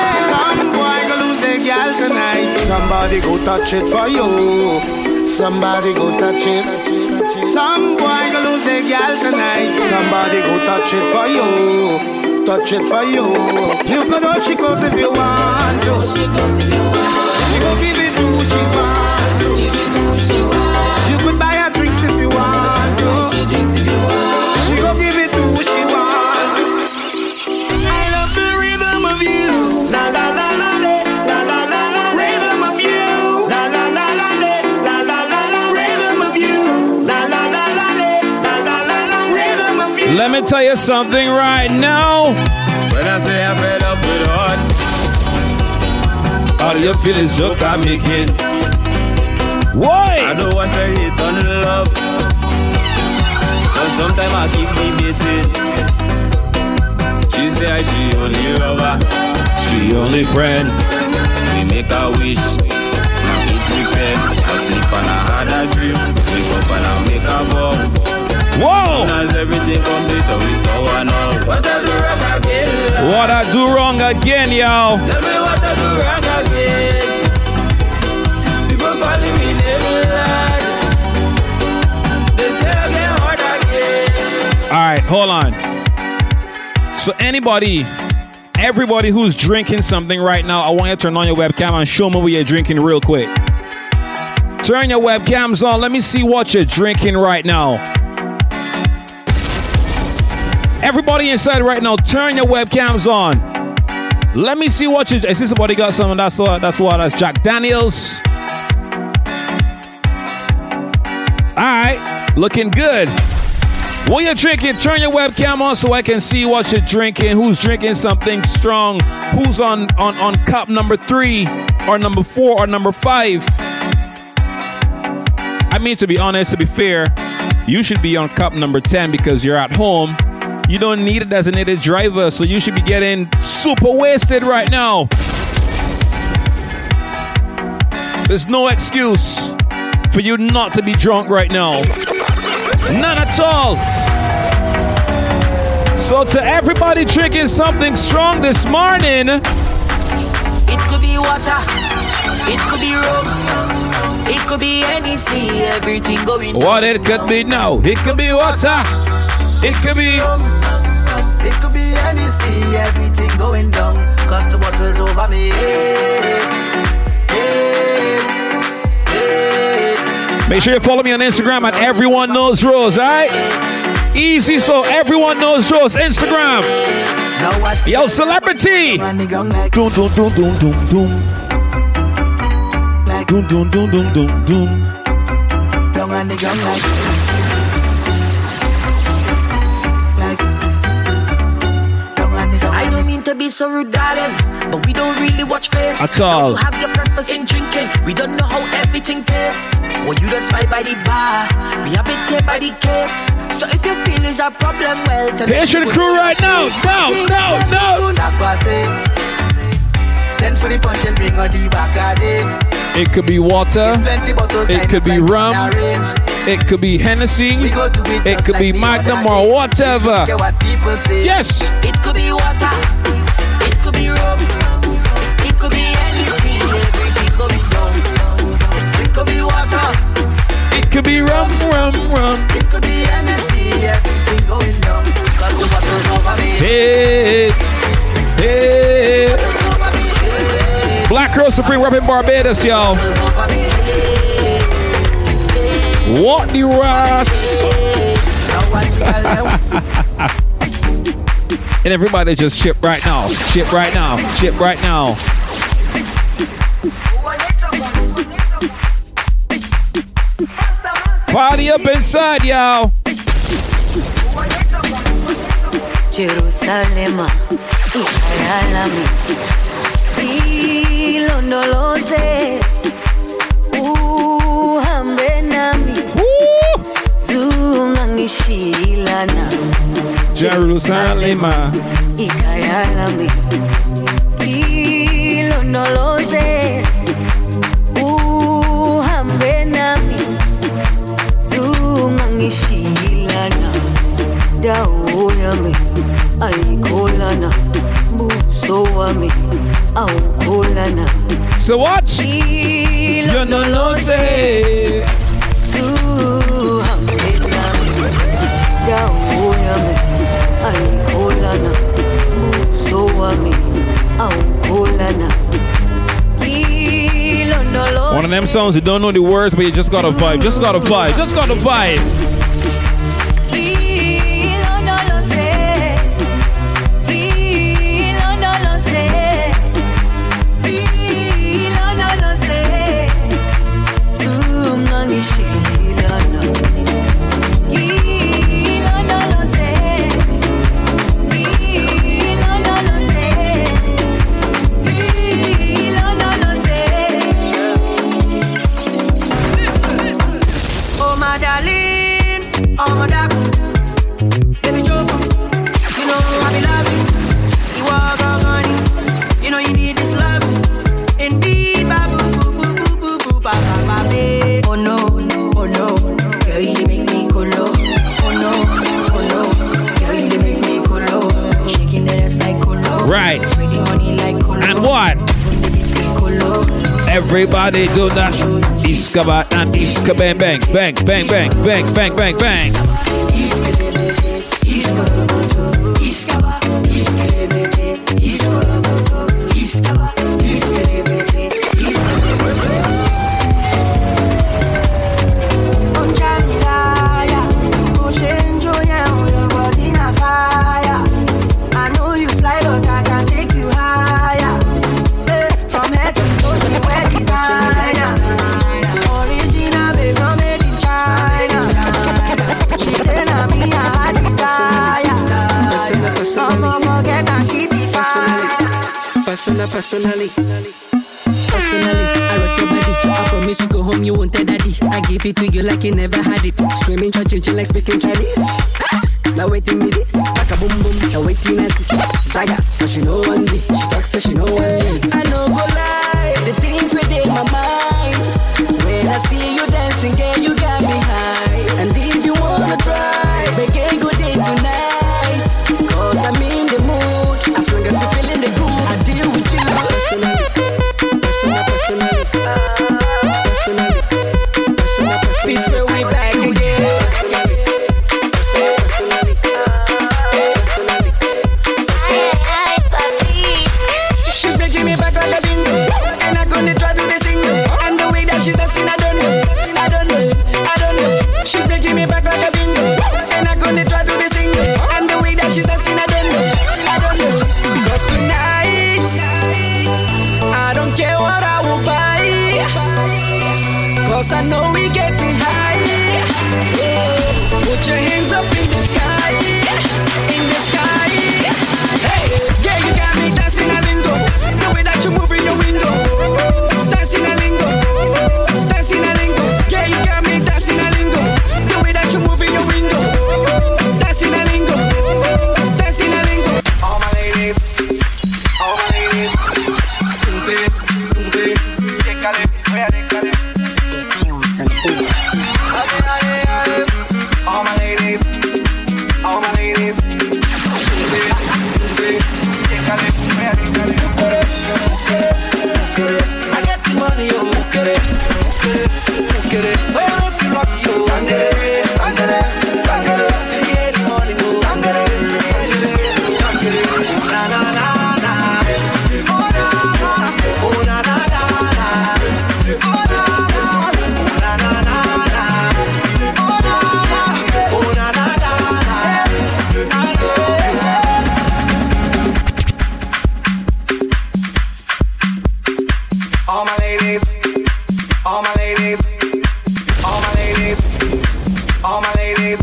no. Some boy go lose their girl tonight. Somebody go touch it for you. Somebody go touch it. Some boy go lose their girl tonight. Somebody go touch it for you. Touch it for you. You could all she goes if you want to. She go give it to who she wants. You could buy her drinks if you want to. She go give it to who she wants. I love the rhythm of you. Da da da da. Let me tell you something right now. When I say I'm fed up with heart, all you feel is joke I'm making. Why? I don't want to hate on love, and sometimes I keep me dating. She say she only lover, she only friend. We make a wish, I keep prepared. I sleep and I had a dream. Wake up and I make a vow. Whoa! As everything complete, we saw I know. What I do wrong again, y'all. Tell me what I do wrong again. People calling me name. They say I get hard again. Alright, hold on. So everybody who's drinking something right now, I want you to turn on your webcam and show me what you're drinking real quick. Turn your webcams on. Let me see what you're drinking right now. Everybody inside right now, turn your webcams on. Let me see what you... Is this somebody got something? That's Jack Daniels. All right. Looking good. What you're drinking, turn your webcam on so I can see what you're drinking, who's drinking something strong, who's on cup number 3 or number 4 or number 5. I mean, to be honest, to be fair, you should be on cup number 10 because you're at home. You don't need a designated driver, so you should be getting super wasted right now. There's no excuse for you not to be drunk right now. None at all. So to everybody drinking something strong this morning, it could be water, it could be rum, it could be Hennessy, everything going on. What it could be now, it could be water, it could be rum, it could be Hennessy, everything going down, cause the bottle's over me. Make sure you follow me on Instagram at Everyone Knows Rose, all right? Easy, so Everyone Knows Rose, Instagram. Yo, celebrity! Doom, doom, doom, doom, doom, doom. Doom, doom, doom, doom, doom, doom. I don't mean to be so rude, darling, but we don't really watch face. At all. We don't have your purpose in drinking. We don't know how everything tastes. Well, you don't spy by the bar, we have it here by the case. So if your feelings are problem, well, here's your crew right now. No. Send for the punch and bring on the back. It could be water, it could be rum, it could be Hennessy, it could be Magnum or whatever. Yes. It could be water, it could be rum, it could be it could be rum, rum, rum. It could be Hennessy, everything going down. Cause the bottle's over me. Hey, hey. Black Rose Supreme repping Barbados, y'all. What the Ross? And everybody just chip right now. Chip right now. Chip right now. Party up inside, y'all. Jerusalem, Alami, Filondolose, Uhambenami, Zumangishilana, Jerusalem, Ikayalami, Filondolose, Uhambenami. So what? You no say. One of them songs you don't know the words, but you just got a vibe. Just got a vibe. Just got a vibe. Everybody do that. Discover and disco bang bang bang bang bang bang bang bang bang. Personally, I rock your body. I promise you go home, you won't tell daddy. I give it to you like you never had it. Screaming, churching, like speaking Chinese. Now waiting me this, like a boom boom. Now waiting I see Zaga, but she know one me. She talks so she know one me. I know go lie, the things within my mind. When I see you dancing, girl, you got me high. And if you wanna try, make a good day tonight. 'Cause I'm in the mood, as long as you feeling the groove, I deal with you. Personally. Peace will be back again. I know we getting high. Yeah. Put your hands up in the sky, in the sky. Hey, yeah, you got me dancing a lingo. The way that you move in your window, dancing a lingo, dancing a lingo. Yeah, you got me dancing a lingo. The way that you move in your window, dancing a lingo, dancing a lingo. All my ladies, all my ladies. Move it, where they call it.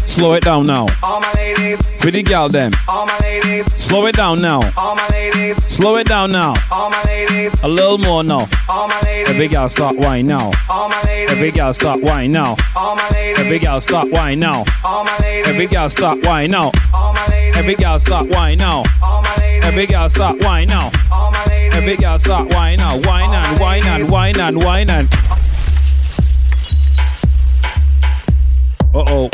Slow it down now. All my ladies. With the girl them. All my ladies. Slow it down now. All my ladies. Slow it down now. All my ladies. A little more now. All my ladies. Every girl start whine now. All my ladies. Every girl start whine now. All my ladies. Every girl start whine now. All my ladies. Every girl start whine now. All my ladies. Every girl start whine now. All my ladies. Every girl start whine now. All my ladies. Every girl start whine now. Whine and whine and whine and whine and. Uh-oh.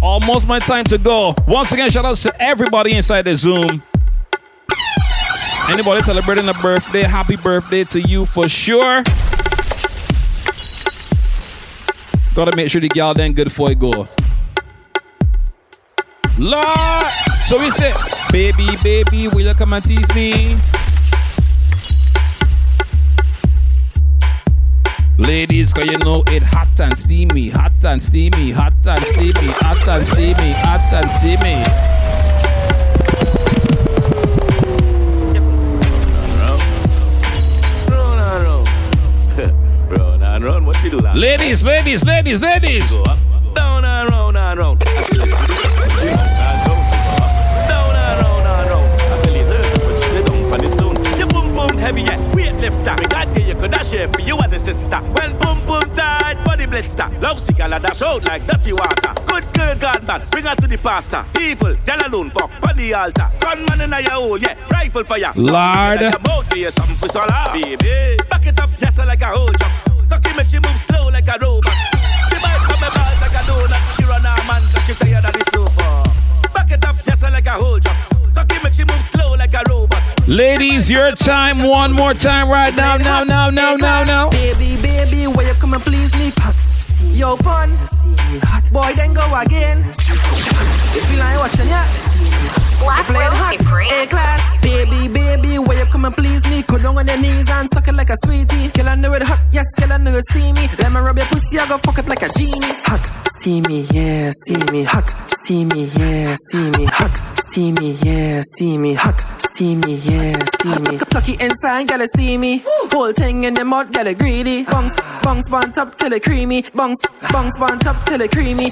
Almost my time to go. Once again, shout out to everybody inside the Zoom. Anybody celebrating a birthday, happy birthday to you for sure. Gotta make sure the gal then good for it go. Lord! So we say, baby, will you come and tease me? Ladies, 'cause you know it hot and steamy, hot and steamy, hot and steamy, hot and steamy, hot and steamy. Round and round, what she do now? Ladies. Go up, down and round and round. Down and round. I believe her, but she sit down on the stone. You boom boom heavy, yeah. Lifter. We got you could dash here for you and the sister. When boom boom tight, body blister. Love sick and dash out like dirty water. Good girl gone bad, bring her to the pastor. Evil, tell alone, fuck, on the altar. Gunman in your hole, yeah, rifle for ya. Lord. Like a boat to you, something for solar. Baby, back it up, yes, like a whole jump. Tucky make she move slow like a robot. She might come about like a donut. She run her man, cause she tired of the sofa. Back it up, yes, like a whole jump. Ladies, your time one more time right now. Baby, will you come and please me? Hot, steam your bun, steam hot. Boy, then go again. If you like watching ya, steam Black Rose Supreme. A class. Baby, will you come and please me? Go down on your knees and suck it like a sweetie. Kill under it hot, yes, kill under it steamy. Let me rub your pussy, I go fuck it like a genie. Hot, steamy, yeah, steamy. Hot, steamy, yeah, steamy. Hot, steamy, yeah, steamy. Hot, steamy, yeah, steamy. Plucky inside, got it steamy. Whole thing in the mud, got it greedy. Bungs, bungs, one top till it creamy. Bungs, bungs, one top till it creamy.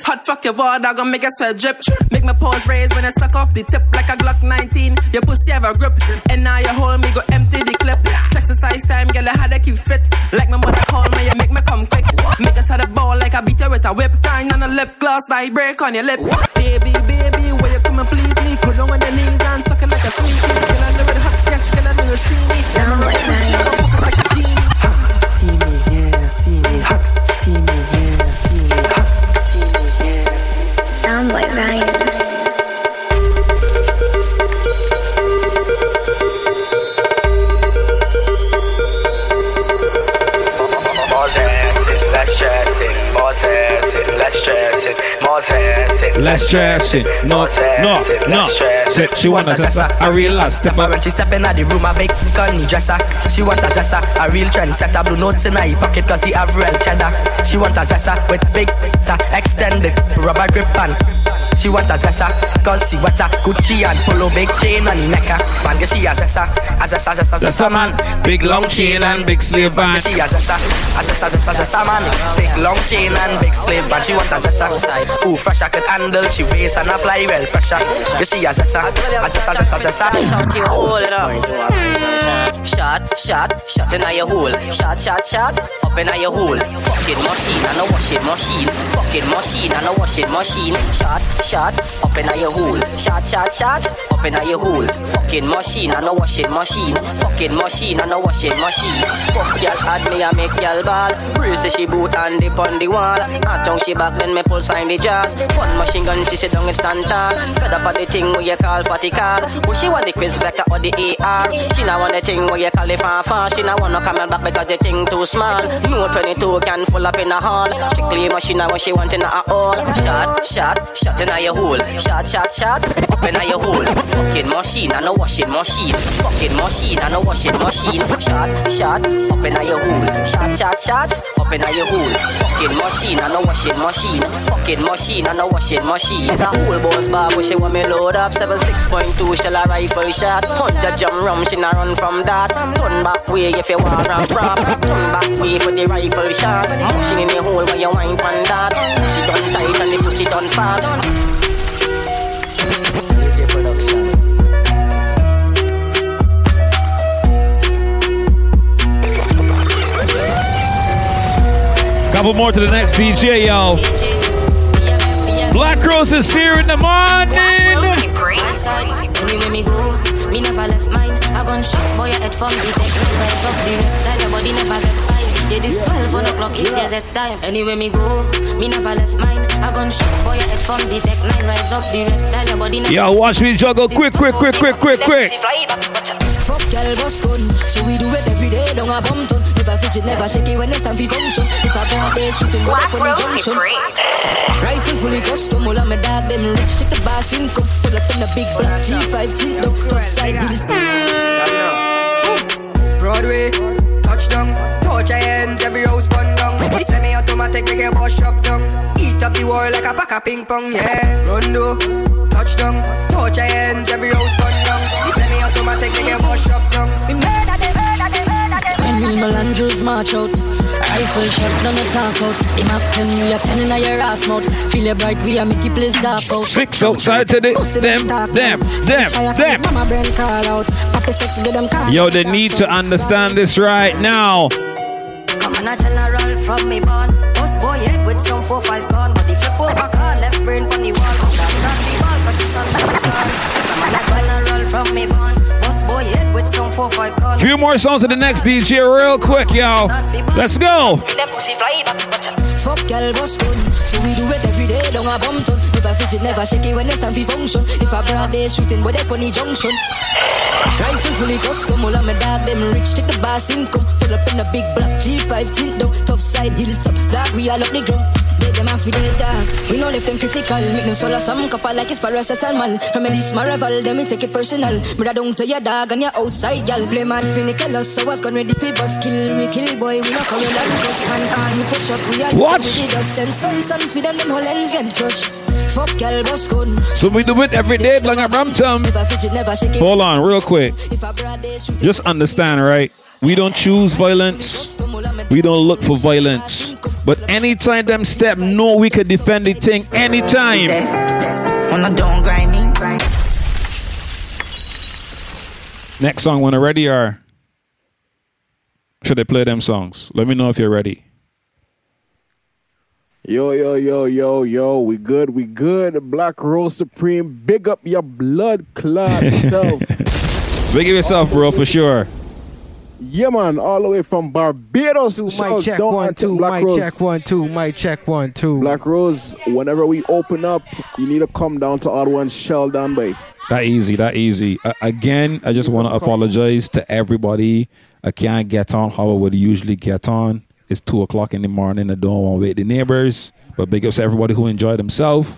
Yes. Hot fuck your water, I gon' make your sweat drip. Make my paws raise when I suck off the tip like a Glock 19. Your pussy have a grip, and now you hold me, go empty the clip. Sexercise time, girl, I had to keep fit. Like my mother call me, you make me come quick. Make us have a ball like I beat her with a whip. Kind on a lip gloss, like break on your lip. Baby, baby, will you come and please me? Put on the knees and suck it like a sweetie. Girl, I know it hot, yes, girl, I know it's steamy. Sound like that. Like a genie. Hot, steamy, yeah, steamy. Hot, steamy, yeah, steamy. Hot, steamy, yeah, steamy. Sound like Ryan. Let's stress it, no. She want a zessa, a real last stepper. When she step in at the room, I make the call me dresser. She want a zessa, a real trendsetter. Blue notes in her pocket cause he have real cheddar. She want a zessa with big extended rubber grip and she want a zessa, cause she want a Gucci and polo big chain on the necker. Man, get she a zessa, zessa man. Big long chain and big sleeve band. She a zessa, zessa man. Big long chain and big sleeve band. She want a zessa. Ooh, fresh I could handle. She weighs and apply well pressure. Get she a zessa, zessa, zessa. Shot you hole it up. Shot in your hole. Shot, up in your hole. Fucking machine and a washing machine. Fucking machine and a washing machine. Shot, up in your hole. Shot, up in your hole. Fucking machine and a washing machine. Fucking machine and a washing machine. Fuck y'all had me and make y'all ball. Bruce she boot and dip on the wall. I tongue she back then me pull sign the jazz. One machine gun she sit down and stand tall. Fed up on the thing where you call fatty call. Who she want the quiz vector or the AR? She not want the thing where you call the fanfare. She not want no camel back because the thing too small. No 22 can full up in a hall. Strictly machine and what she want in a all. Shot in your hole. Shot, up in your hole. Fucking machine and a washing machine. Fucking machine and a washing machine. Shot, up in your hole. Shot, up in your hole. Fucking machine and a washing machine. Fucking machine and a washing machine. It's a whole bones bag where she want me load up. 7.6.2 shell a rifle shot. 100 jump rum, she na run from that. Turn back way if you want and prop. Turn back way for the rifle shot. Pushing in your hole when you wine from that. She done tight and the pussy done fat. DJ production. Couple more to the next DJ, y'all. Black Rose is here in the morning. Anyway, me go, me never left mine. I gone shot boy head from the deck. Rise up the that your body never get fine. It is 12 on o'clock, it's at that time. Anyway, me go, me never left mine. I gone shot boy head from the deck. Rise up the that your body never. Yo, watch me juggle quick. Fuck y'all boss gun, so we do it every day. Don't a bum ton, never fidget, never shake it when it's time for function. If I can't pay shooting, what up on the junction? Rifle fully custom, all of my dad them rich. Check the bass income, pull up in the big black G5 tin dog, touchside hills. Broadway, touchdown, torch hands, every house bun down. Semi-automatic, make a boss shop down. Eat up the wall like a pack of ping pong, yeah. Rondo, touchdown, torch hands, every house bun down. Semi-automatic, make a boss shop down. We murder them. When we Melandros march out. Rifle shot down the top out. Him acting, we are standing on your ass mouth. Feel it bright, we are making place dark out. Fix outside to them. Mama brain call out. Papa sex, get them call. Yo, they need to understand this right now. Come on a general from me born. Boss boy head with some 4-5 gun. But the flip over car, left brain on the wall. That's not the ball, cause she's on the car. Come on a general from me born. With some 4-5 call. Few more songs to the next DJ real quick, y'all. Let's go. Fuck y'all boss gun, so we do it every day. Don't a bum ton, never fidget, never shake it when it's time for function. If I brought they shooting, but they funny junction. Rifle fully custom, all of my dad them rich. Check the bass income, pull up in the big black G5 tint down. Top side hills up, that we all up the ground. Them a feel dark. We no left them critical. Make no solar some couple like it's paracetamol. From a this my rival, them me take it personal. Me da down to your dog and your outside y'all. Blame and finical us, so was gone ready for bus. Kill we kill boy, we no come in and cut. And we push up, we are what? We did us send sun feed and them whole ends get crushed. Fuck y'all boss gun. So we do it every day, long at Brampton. Hold on, real quick. Just understand, right? We don't choose violence. We don't look for violence. But anytime them step, no, we could defend the thing anytime. Next song, when you're ready, or should they play them songs? Let me know if you're ready. Yo, yo, yo, yo, yo, we good, we good. Black Rose Supreme, big up your blood clot self. Big up yourself, bro, for sure. Yeah, man, all the way from Barbados. Mic check 1, 2, mic check 1, 2, mic check 1, 2. Black Rose, whenever we open up, you need to come down to Ottawa and shell down by. That easy, that easy. Again, I just want to apologize to everybody. I can't get on how I would usually get on. It's 2 o'clock in the morning. I don't want to wake the neighbors. But big ups to everybody who enjoyed themselves.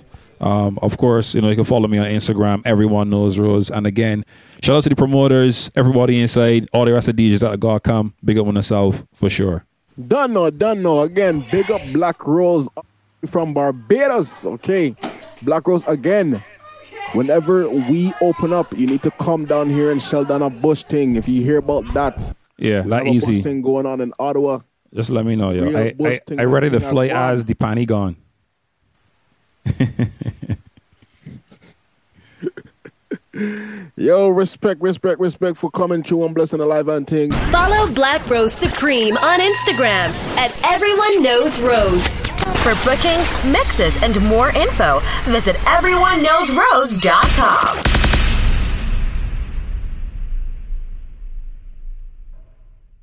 Of course, you know, you can follow me on Instagram, Everyone Knows Rose. And again, shout out to the promoters, everybody inside, all the rest of the DJs that got come. Big up on yourself for sure. Done no, done no. Again, big up Black Rose from Barbados. Okay. Black Rose again. Whenever we open up, you need to come down here and shell down a bush thing. If you hear about that, yeah, that easy. Bush thing going on in Ottawa. Just let me know, yo. I ready to fly as the panty gone. Yo, respect for coming through and blessing the live and ting. Follow Black Rose Supreme on Instagram at Everyone Knows Rose. For bookings, mixes, and more info, visit everyoneknowsrose.com.